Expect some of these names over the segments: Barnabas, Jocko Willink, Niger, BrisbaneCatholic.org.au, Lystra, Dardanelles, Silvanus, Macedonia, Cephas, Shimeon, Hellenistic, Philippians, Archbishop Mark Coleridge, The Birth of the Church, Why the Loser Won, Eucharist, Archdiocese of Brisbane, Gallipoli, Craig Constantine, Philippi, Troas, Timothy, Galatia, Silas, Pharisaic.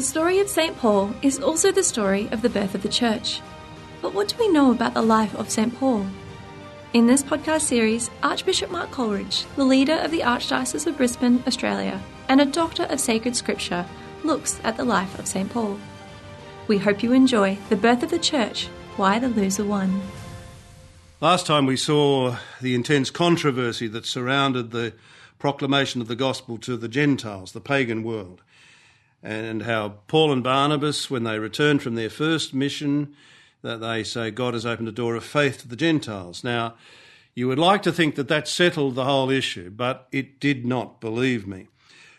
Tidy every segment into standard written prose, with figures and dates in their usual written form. The story of St. Paul is also the story of the birth of the Church. But what do we know about the life of St. Paul? In this podcast series, Archbishop Mark Coleridge, the leader of the Archdiocese of Brisbane, Australia, and a doctor of sacred scripture, looks at the life of St. Paul. We hope you enjoy The Birth of the Church, Why the Loser Won. Last time we saw the intense controversy that surrounded the proclamation of the gospel to the Gentiles, the pagan world, and how Paul and Barnabas, when they returned from their first mission, that they say God has opened a door of faith to the Gentiles. Now, you would like to think that that settled the whole issue, but it did not, believe me.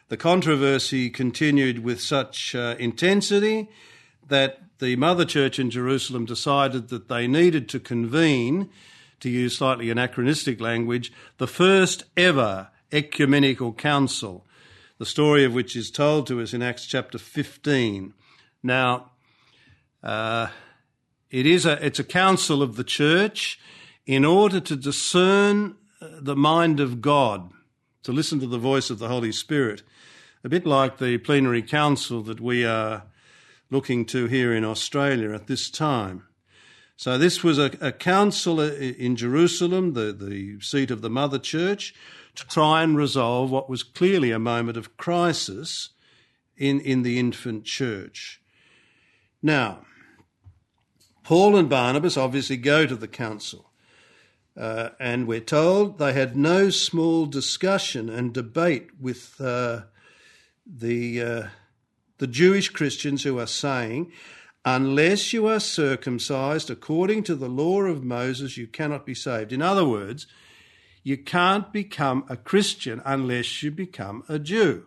The controversy continued with such intensity that the Mother Church in Jerusalem decided that they needed to convene, to use slightly anachronistic language, the first ever ecumenical council, the story of which is told to us in Acts chapter 15. Now, it's a council of the church in order to discern the mind of God, to listen to the voice of the Holy Spirit, a bit like the plenary council that we are looking to here in Australia at this time. So this was a council in Jerusalem, the seat of the Mother Church, to try and resolve what was clearly a moment of crisis in the infant church. Now, Paul and Barnabas obviously go to the council, and we're told they had no small discussion and debate with the Jewish Christians who are saying, unless you are circumcised according to the law of Moses, you cannot be saved. In other words, you can't become a Christian unless you become a Jew.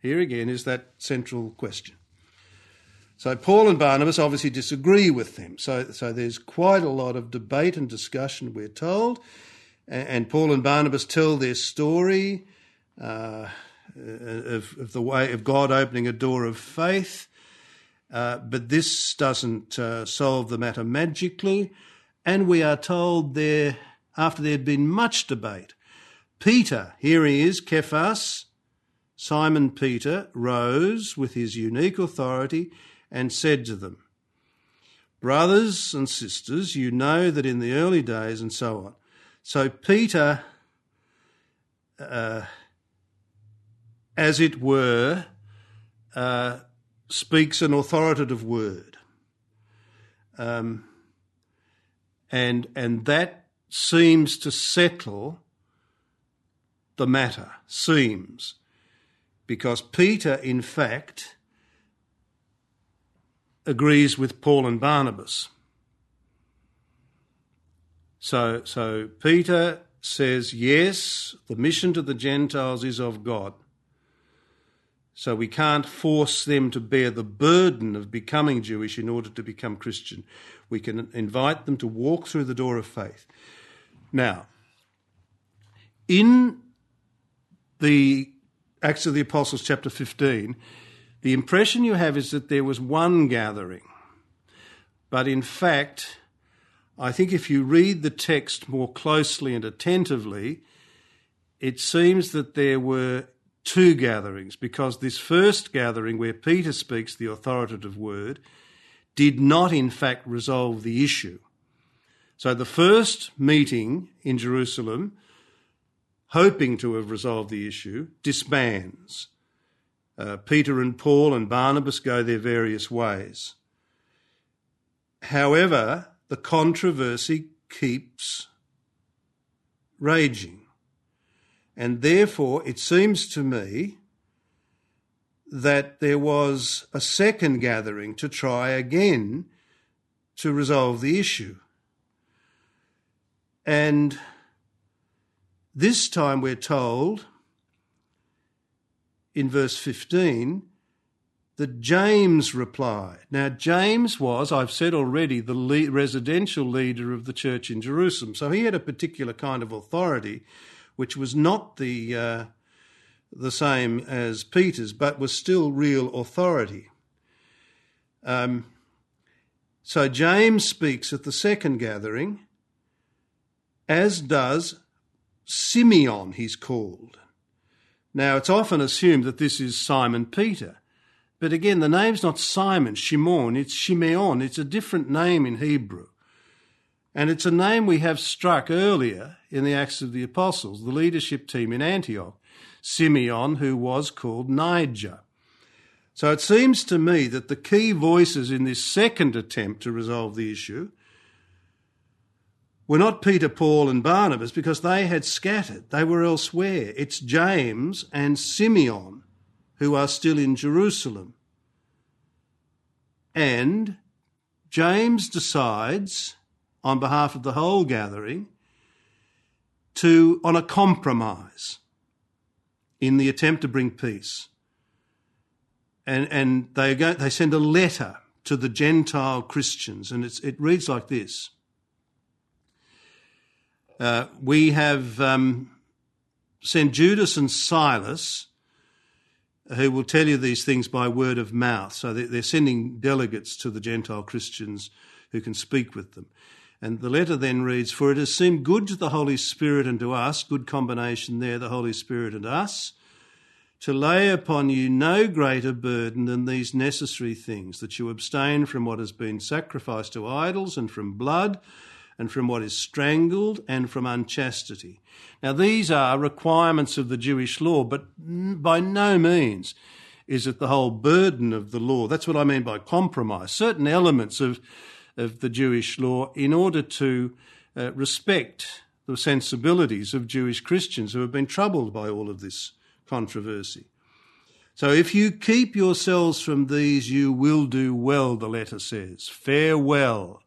Here again is that central question. So Paul and Barnabas obviously disagree with them. So there's quite a lot of debate and discussion, we're told. And Paul and Barnabas tell their story of the way of God opening a door of faith. But this doesn't solve the matter magically. And we are told there, after there had been much debate, Peter, here he is, Cephas, Simon Peter, rose with his unique authority and said to them, brothers and sisters, you know that in the early days, and so on. So Peter, as it were, speaks an authoritative word. And that seems to settle the matter, because Peter, in fact, agrees with Paul and Barnabas. So Peter says, yes, the mission to the Gentiles is of God. So we can't force them to bear the burden of becoming Jewish in order to become Christian. We can invite them to walk through the door of faith. Now, in the Acts of the Apostles chapter 15, the impression you have is that there was one gathering. But in fact, I think if you read the text more closely and attentively, it seems that there were two gatherings, because this first gathering where Peter speaks the authoritative word did not in fact resolve the issue. So the first meeting in Jerusalem, hoping to have resolved the issue, disbands. Peter and Paul and Barnabas go their various ways. However, the controversy keeps raging. And therefore, it seems to me that there was a second gathering to try again to resolve the issue. And this time we're told in verse 15 that James replied. Now, James was, I've said already, the residential leader of the church in Jerusalem. So he had a particular kind of authority which was not the same as Peter's, but was still real authority. So James speaks at the second gathering, as does Simeon, he's called. Now, it's often assumed that this is Simon Peter, But again, the name's not Simon, Shimon, it's Shimeon. It's a different name in Hebrew. And it's a name we have struck earlier in the Acts of the Apostles, the leadership team in Antioch, Simeon, who was called Niger. So it seems to me that the key voices in this second attempt to resolve the issue were not Peter, Paul and Barnabas, because they had scattered. They were elsewhere. It's James and Simeon who are still in Jerusalem. And James decides, on behalf of the whole gathering, on a compromise in the attempt to bring peace. And they send a letter to the Gentile Christians, and it reads like this. We have sent Judas and Silas, who will tell you these things by word of mouth. So they're sending delegates to the Gentile Christians who can speak with them. And the letter then reads, "For it has seemed good to the Holy Spirit and to us," good combination there, the Holy Spirit and us, "to lay upon you no greater burden than these necessary things, that you abstain from what has been sacrificed to idols, and from blood, and from what is strangled, and from unchastity." Now these are requirements of the Jewish law, but by no means is it the whole burden of the law. That's what I mean by compromise. Certain elements of the Jewish law in order to respect the sensibilities of Jewish Christians who have been troubled by all of this controversy. "So if you keep yourselves from these, you will do well," the letter says. "Farewell."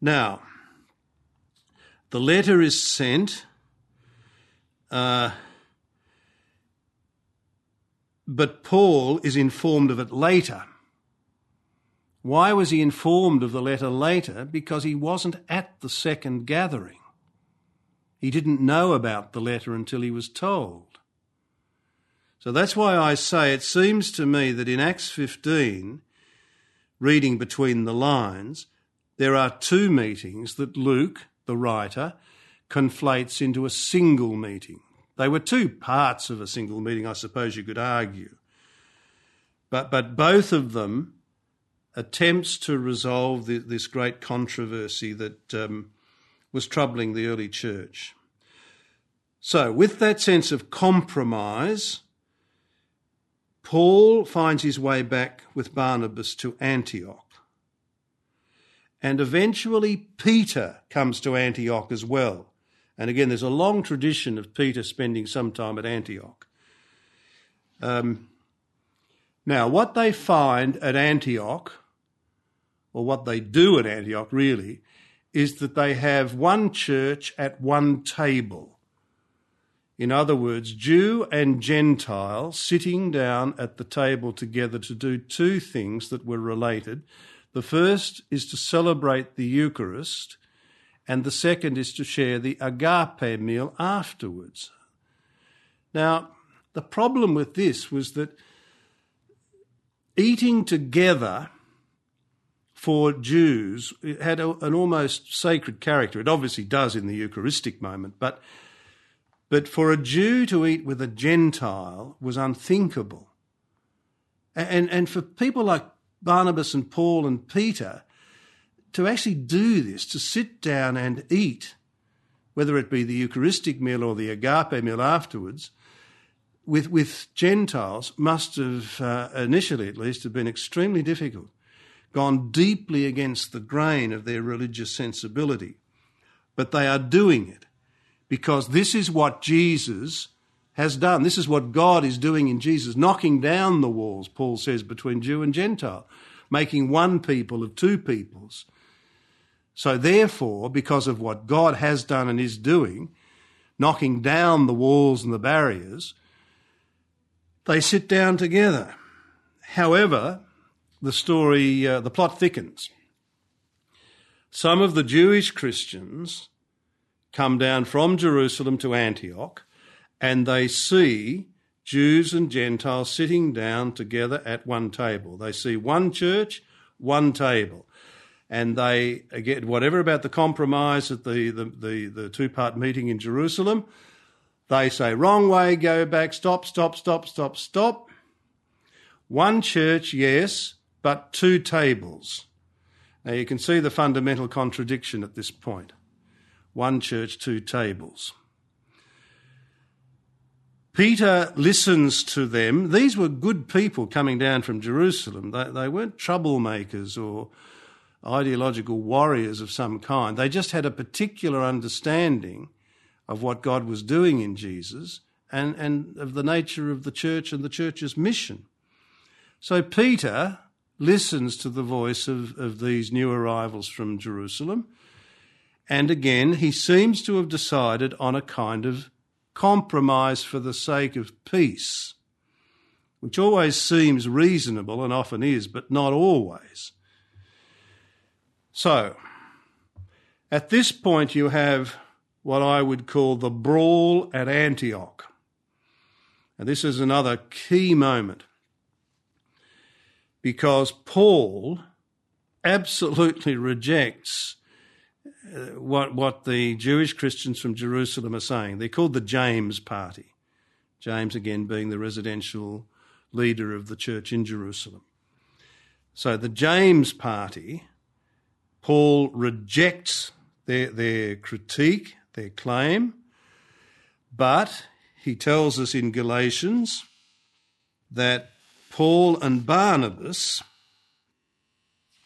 Now, the letter is sent, but Paul is informed of it later. Why was he informed of the letter later? Because he wasn't at the second gathering. He didn't know about the letter until he was told. So that's why I say it seems to me that in Acts 15, reading between the lines, there are two meetings that Luke, the writer, conflates into a single meeting. They were two parts of a single meeting, I suppose you could argue. But both of them attempts to resolve this great controversy that was troubling the early church. So with that sense of compromise, Paul finds his way back with Barnabas to Antioch. And eventually Peter comes to Antioch as well. And again, there's a long tradition of Peter spending some time at Antioch. Now, what they find at Antioch, or what they do at Antioch really, is that they have one church at one table. In other words, Jew and Gentile sitting down at the table together to do two things that were related. The first is to celebrate the Eucharist, and the second is to share the agape meal afterwards. Now, the problem with this was that eating together for Jews, it had an almost sacred character. It obviously does in the Eucharistic moment, but for a Jew to eat with a Gentile was unthinkable. And for people like Barnabas and Paul and Peter to actually do this, to sit down and eat, whether it be the Eucharistic meal or the agape meal afterwards, with Gentiles must have, initially at least, have been extremely difficult, gone deeply against the grain of their religious sensibility. But they are doing it because this is what Jesus has done. This is what God is doing in Jesus, knocking down the walls, Paul says, between Jew and Gentile, making one people of two peoples. So therefore, because of what God has done and is doing, knocking down the walls and the barriers, they sit down together. However, the plot thickens. Some of the Jewish Christians come down from Jerusalem to Antioch, and they see Jews and Gentiles sitting down together at one table. They see one church, one table. And they, again, whatever about the compromise at the two-part meeting in Jerusalem, they say, wrong way, go back, stop. One church, yes, but two tables. Now you can see the fundamental contradiction at this point. One church, two tables. Peter listens to them. These were good people coming down from Jerusalem. They weren't troublemakers or ideological warriors of some kind. They just had a particular understanding of what God was doing in Jesus and of the nature of the church and the church's mission. So Peter listens to the voice of these new arrivals from Jerusalem, and again he seems to have decided on a kind of compromise for the sake of peace, which always seems reasonable and often is, but not always. So, at this point you have what I would call the brawl at Antioch. And this is another key moment, because Paul absolutely rejects what the Jewish Christians from Jerusalem are saying. They're called the James Party. James, again, being the residential leader of the church in Jerusalem. So the James Party, Paul rejects their critique, their claim, but he tells us in Galatians that Paul and Barnabas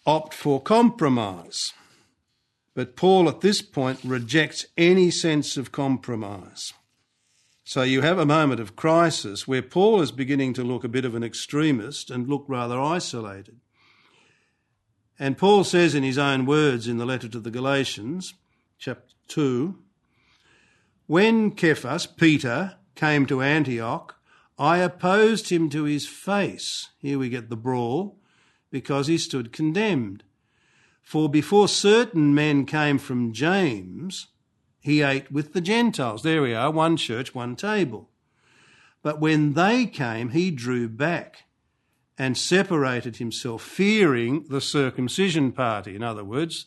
opt for compromise. But Paul at this point rejects any sense of compromise. So you have a moment of crisis where Paul is beginning to look a bit of an extremist and look rather isolated. And Paul says in his own words in the letter to the Galatians, chapter 2, "When Cephas, Peter, came to Antioch, I opposed him to his face." Here we get the brawl, "because he stood condemned. For before certain men came from James, he ate with the Gentiles." There we are, one church, one table. "But when they came, he drew back and separated himself, fearing the circumcision party." In other words,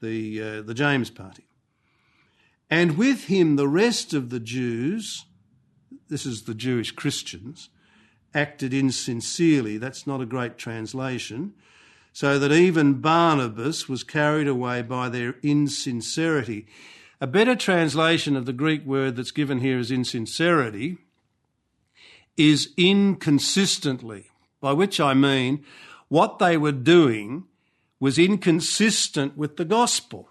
the James party. "And with him the rest of the Jews," this is the Jewish Christians, "acted insincerely." That's not a great translation. "So that even Barnabas was carried away by their insincerity." A better translation of the Greek word that's given here as insincerity is inconsistently, by which I mean what they were doing was inconsistent with the gospel.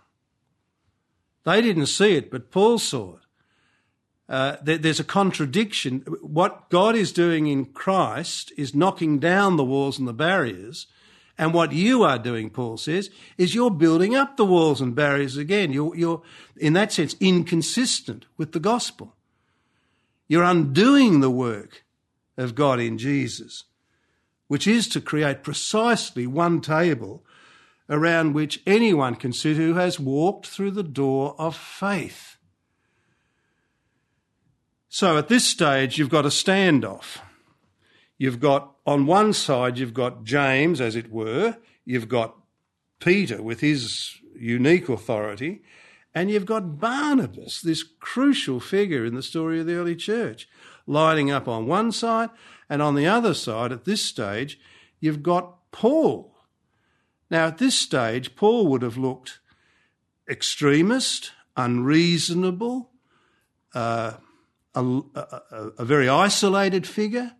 They didn't see it, but Paul saw it. There's a contradiction. What God is doing in Christ is knocking down the walls and the barriers. And what you are doing, Paul says, is you're building up the walls and barriers again. You're in that sense, inconsistent with the gospel. You're undoing the work of God in Jesus, which is to create precisely one table around which anyone can sit who has walked through the door of faith. So at this stage, you've got a standoff. You've got, on one side, you've got James, as it were, you've got Peter with his unique authority, and you've got Barnabas, this crucial figure in the story of the early church, lining up on one side, and on the other side, at this stage, you've got Paul. Now, at this stage, Paul would have looked extremist, unreasonable, a very isolated figure,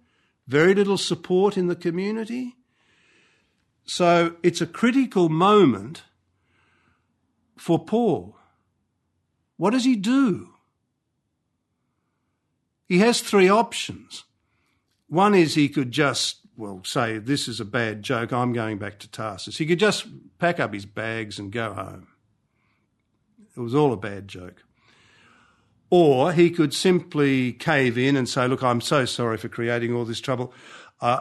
very little support in the community. So it's a critical moment for Paul. What does he do? He has three options. One is he could just, say, "This is a bad joke, I'm going back to Tarsus." He could just pack up his bags and go home. It was all a bad joke. Or he could simply cave in and say, "Look, I'm so sorry for creating all this trouble.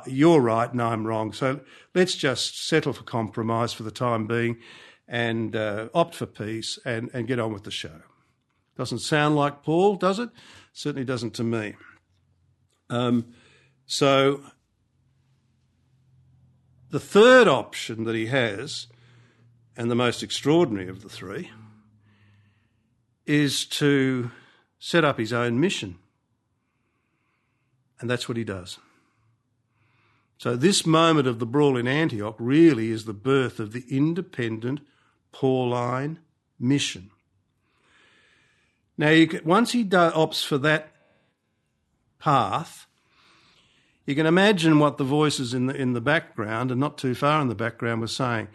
You're right and I'm wrong. So let's just settle for compromise for the time being and opt for peace and get on with the show." Doesn't sound like Paul, does it? Certainly doesn't to me. So the third option that he has, and the most extraordinary of the three, is to set up his own mission. And that's what he does. So this moment of the brawl in Antioch really is the birth of the independent Pauline mission. Now, once he opts for that path, you can imagine what the voices in the background, and not too far in the background, were saying.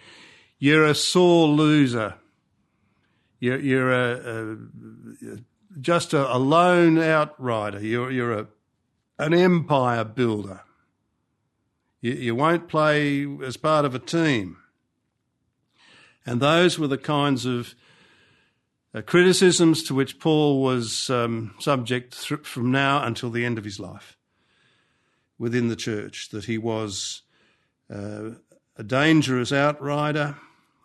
You're a sore loser. You're just a lone outrider. You're an empire builder. You won't play as part of a team. And those were the kinds of criticisms to which Paul was subject from now until the end of his life within the church, that he was a dangerous outrider,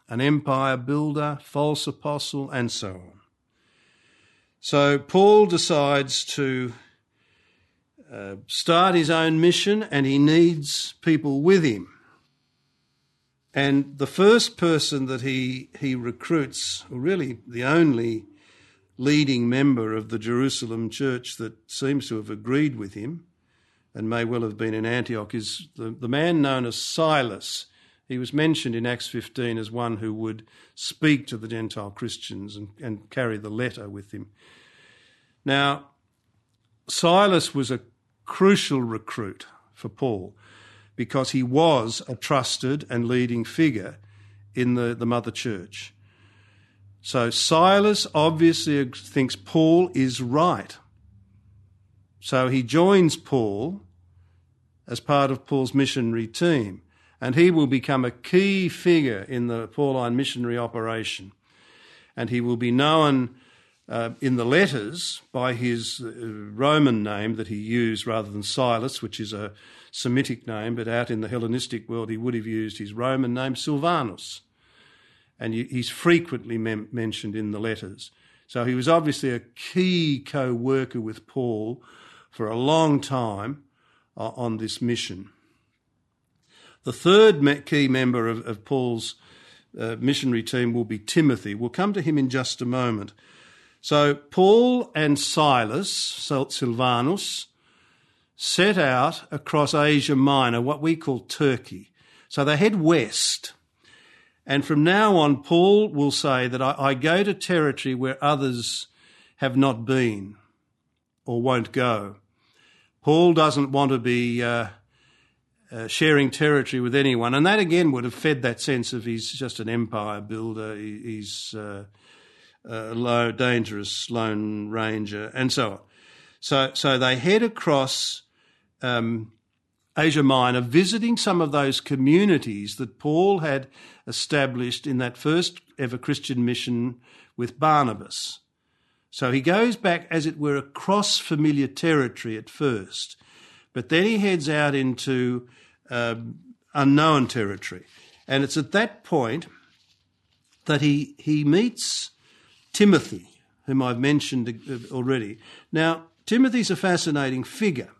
an empire builder, false apostle, and so on. So Paul decides to start his own mission, and he needs people with him. And the first person that he recruits, or really the only leading member of the Jerusalem church that seems to have agreed with him, and may well have been in Antioch, is the man known as Silas. He was mentioned in Acts 15 as one who would speak to the Gentile Christians and carry the letter with him. Now, Silas was a crucial recruit for Paul because he was a trusted and leading figure in the mother church. So Silas obviously thinks Paul is right. So he joins Paul as part of Paul's missionary team, and he will become a key figure in the Pauline missionary operation. And he will be known in the letters by his Roman name that he used rather than Silas, which is a Semitic name, but out in the Hellenistic world he would have used his Roman name, Silvanus. And he's frequently mentioned in the letters. So he was obviously a key co-worker with Paul for a long time on this mission. The third key member of Paul's missionary team will be Timothy. We'll come to him in just a moment. So Paul and Silas, Silvanus, set out across Asia Minor, what we call Turkey. So they head west. And from now on, Paul will say that I go to territory where others have not been or won't go. Paul doesn't want to be sharing territory with anyone. And that, again, would have fed that sense of he's just an empire builder, he's a dangerous lone ranger, and so on. So they head across Asia Minor, visiting some of those communities that Paul had established in that first ever Christian mission with Barnabas. So he goes back, as it were, across familiar territory at first, but then he heads out into unknown territory. And it's at that point that he meets Timothy, whom I've mentioned already. Now, Timothy's a fascinating figure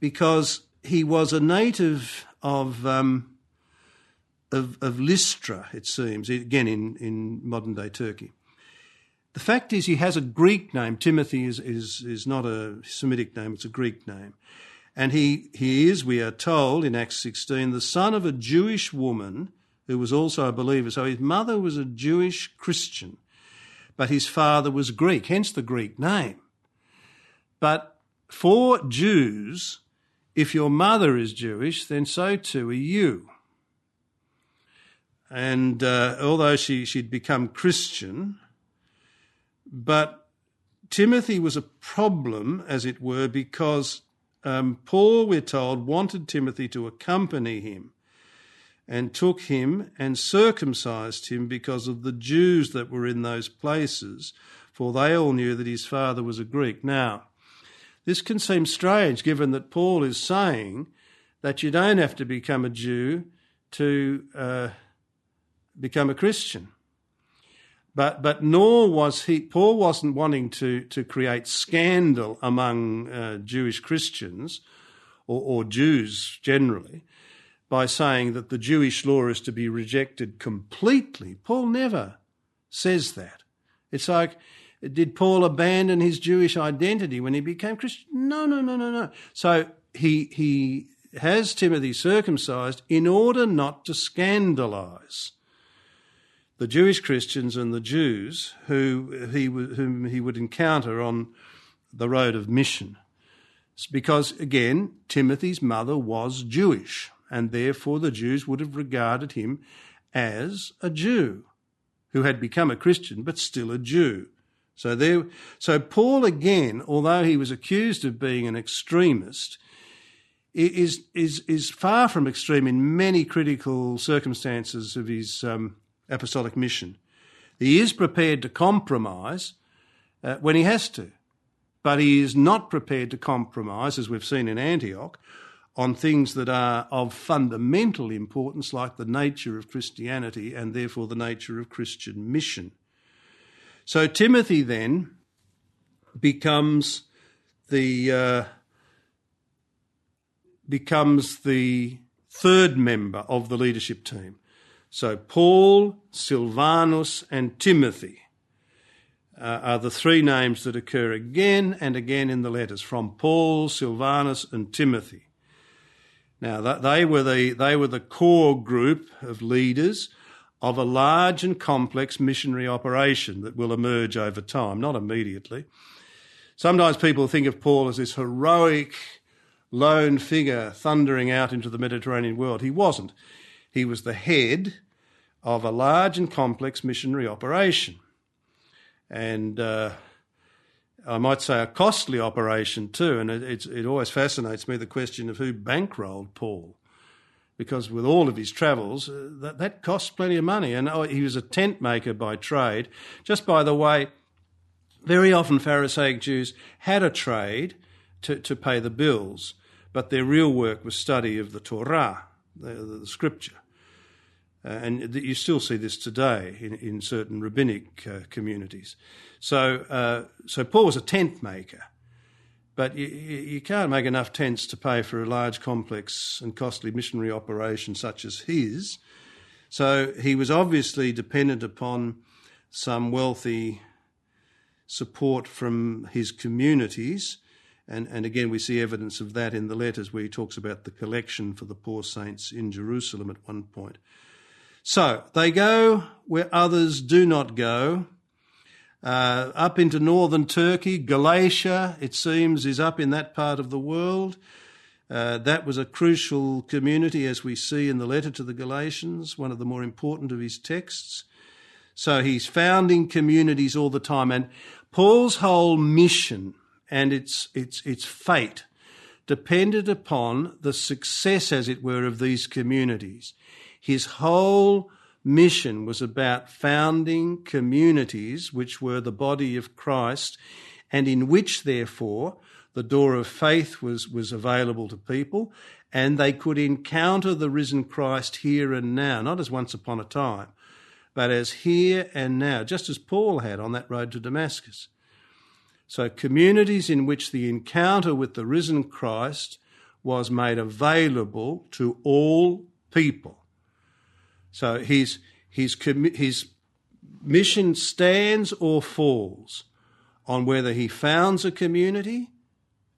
because he was a native of Lystra, it seems, again in modern-day Turkey. The fact is he has a Greek name. Timothy is not a Semitic name, it's a Greek name. And he is, we are told in Acts 16, the son of a Jewish woman who was also a believer. So his mother was a Jewish Christian, but his father was Greek, hence the Greek name. But for Jews, if your mother is Jewish, then so too are you. And although she'd become Christian, but Timothy was a problem, as it were, because Paul, we're told, wanted Timothy to accompany him and took him and circumcised him because of the Jews that were in those places, for they all knew that his father was a Greek. Now, this can seem strange given that Paul is saying that you don't have to become a Jew to become a Christian. But nor was Paul wasn't wanting to create scandal among Jewish Christians or Jews generally by saying that the Jewish law is to be rejected completely. Paul never says that. It's like, did Paul abandon his Jewish identity when he became Christian? No. So he has Timothy circumcised in order not to scandalise the Jewish Christians and the Jews whom he would encounter on the road of mission. Because, again, Timothy's mother was Jewish, and therefore the Jews would have regarded him as a Jew who had become a Christian but still a Jew. So Paul, again, although he was accused of being an extremist, is far from extreme in many critical circumstances of his apostolic mission. He is prepared to compromise when he has to, but he is not prepared to compromise, as we've seen in Antioch, on things that are of fundamental importance, like the nature of Christianity and therefore the nature of Christian mission. So Timothy then becomes the third member of the leadership team. So Paul, Silvanus and Timothy are the three names that occur again and again in the letters, from Paul, Silvanus and Timothy. Now, they were the core group of leaders of a large and complex missionary operation that will emerge over time, not immediately. Sometimes people think of Paul as this heroic lone figure thundering out into the Mediterranean world. He wasn't. He was the head of a large and complex missionary operation, and I might say a costly operation too. And it always fascinates me, the question of who bankrolled Paul, because with all of his travels, that cost plenty of money. And he was a tent maker by trade. Just by the way, very often Pharisaic Jews had a trade to pay the bills, but their real work was study of the Torah, the scripture. And you still see this today in certain rabbinic communities. So Paul was a tent maker, but you can't make enough tents to pay for a large, complex and costly missionary operation such as his. So he was obviously dependent upon some wealthy support from his communities, and again we see evidence of that in the letters where he talks about the collection for the poor saints in Jerusalem at one point. So they go where others do not go, up into northern Turkey. Galatia, it seems, is up in that part of the world. That was a crucial community, as we see in the letter to the Galatians, one of the more important of his texts. So he's founding communities all the time. And Paul's whole mission and its fate depended upon the success, as it were, of these communities. His whole mission was about founding communities which were the body of Christ, and in which, therefore, the door of faith was available to people, and they could encounter the risen Christ here and now, not as once upon a time, but as here and now, just as Paul had on that road to Damascus. So communities in which the encounter with the risen Christ was made available to all people. So his mission stands or falls on whether he founds a community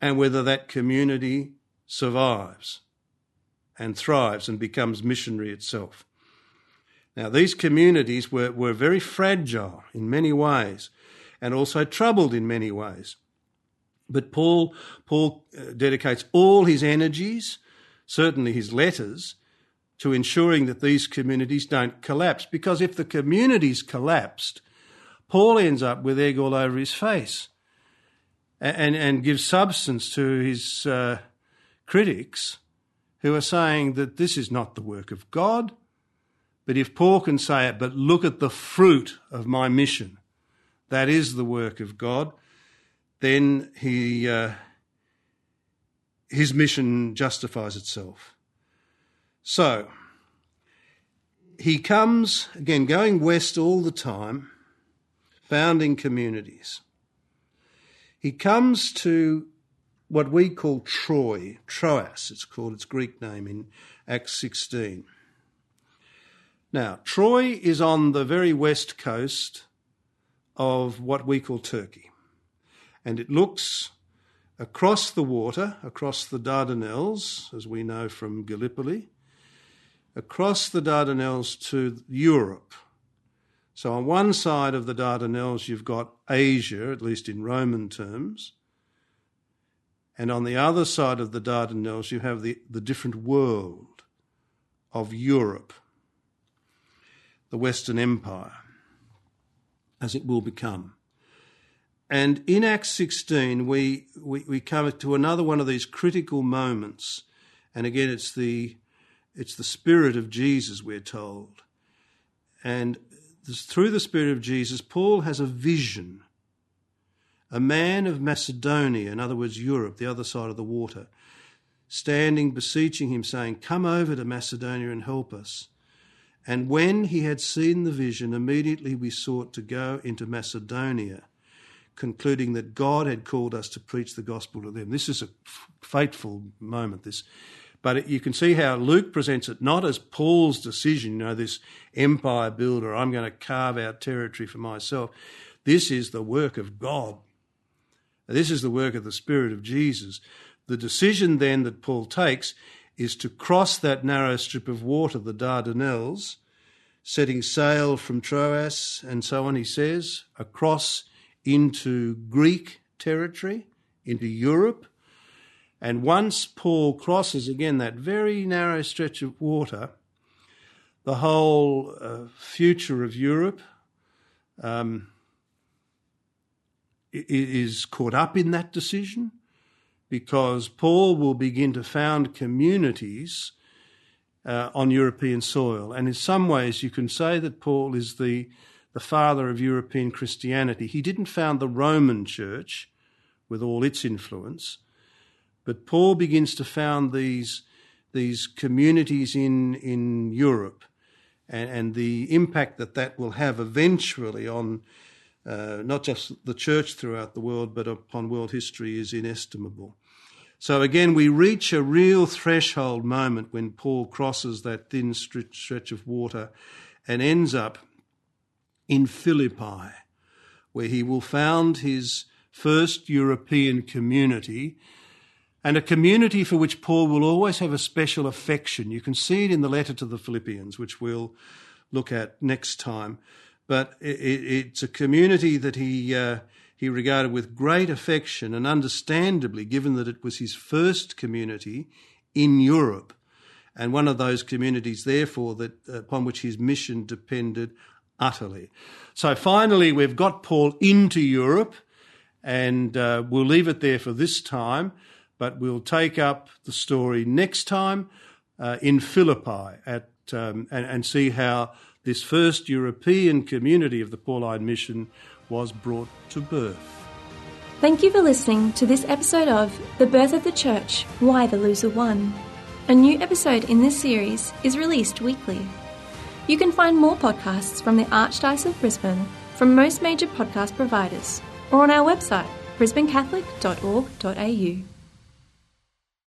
and whether that community survives and thrives and becomes missionary itself. Now, these communities were very fragile in many ways and also troubled in many ways. But Paul dedicates all his energies, certainly his letters, to ensuring that these communities don't collapse. Because if the communities collapsed, Paul ends up with egg all over his face and gives substance to his critics who are saying that this is not the work of God. But if Paul can say it, but look at the fruit of my mission, that is the work of God, then his mission justifies itself. So he comes, again, going west all the time, founding communities. He comes to what we call Troas, it's called, its Greek name in Acts 16. Now, Troy is on the very west coast of what we call Turkey, and it looks across the water, across the Dardanelles, as we know from Gallipoli, across the Dardanelles to Europe. So on one side of the Dardanelles you've got Asia, at least in Roman terms, and on the other side of the Dardanelles you have the different world of Europe, the Western Empire, as it will become. And in Acts 16, we come to another one of these critical moments. And again, it's the Spirit of Jesus, we're told. And through the Spirit of Jesus, Paul has a vision. A man of Macedonia, in other words, Europe, the other side of the water, standing, beseeching him, saying, "Come over to Macedonia and help us." And when he had seen the vision, immediately we sought to go into Macedonia, concluding that God had called us to preach the gospel to them. This is a fateful moment, this. But you can see how Luke presents it not as Paul's decision, you know, this empire builder, I'm going to carve out territory for myself. This is the work of God. This is the work of the Spirit of Jesus. The decision then that Paul takes is to cross that narrow strip of water, the Dardanelles, setting sail from Troas and so on, he says, across into Greek territory, into Europe. And once Paul crosses again that very narrow stretch of water, the whole future of Europe is caught up in that decision, because Paul will begin to found communities on European soil. And in some ways you can say that Paul is the father of European Christianity. He didn't found the Roman Church with all its influence, but Paul begins to found these communities in Europe, and the impact that will have eventually on not just the church throughout the world, but upon world history is inestimable. So again, we reach a real threshold moment when Paul crosses that thin stretch of water and ends up in Philippi, where he will found his first European community, and a community for which Paul will always have a special affection. You can see it in the letter to the Philippians, which we'll look at next time. But it's a community that he regarded with great affection, and understandably, given that it was his first community in Europe, and one of those communities, therefore, that upon which his mission depended utterly. So finally, we've got Paul into Europe, and we'll leave it there for this time, but we'll take up the story next time in Philippi and see how this first European community of the Pauline Mission was brought to birth. Thank you for listening to this episode of The Birth of the Church, Why the Loser Won. A new episode in this series is released weekly. You can find more podcasts from the Archdiocese of Brisbane from most major podcast providers or on our website, BrisbaneCatholic.org.au.